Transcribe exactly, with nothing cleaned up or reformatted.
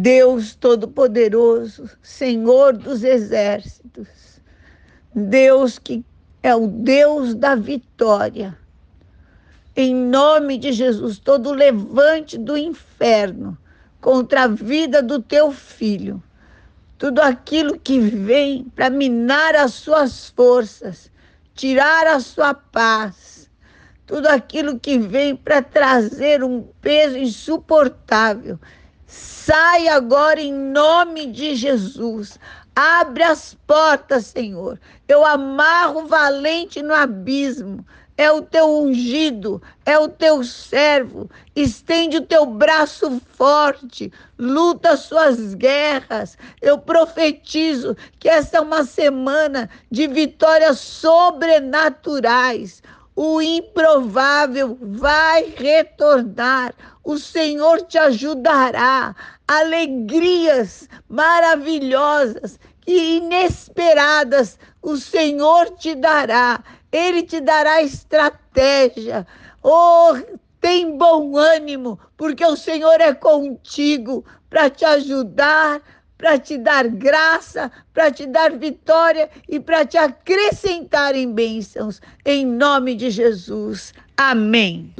Deus Todo-Poderoso, Senhor dos Exércitos, Deus que é o Deus da vitória. Em nome de Jesus, todo levante do inferno contra a vida do teu filho, tudo aquilo que vem para minar as suas forças, tirar a sua paz, tudo aquilo que vem para trazer um peso insuportável, sai agora em nome de Jesus. Abre as portas, Senhor. Eu amarro o valente no abismo. É o teu ungido, é o teu servo. Estende o teu braço forte, luta as suas guerras. Eu profetizo que essa é uma semana de vitórias sobrenaturais. O improvável vai retornar. O Senhor te ajudará. Alegrias maravilhosas e inesperadas o Senhor te dará. Ele te dará estratégia. Oh, tem bom ânimo, porque o Senhor é contigo para te ajudar, para te dar graça, para te dar vitória e para te acrescentar em bênçãos. Em nome de Jesus. Amém.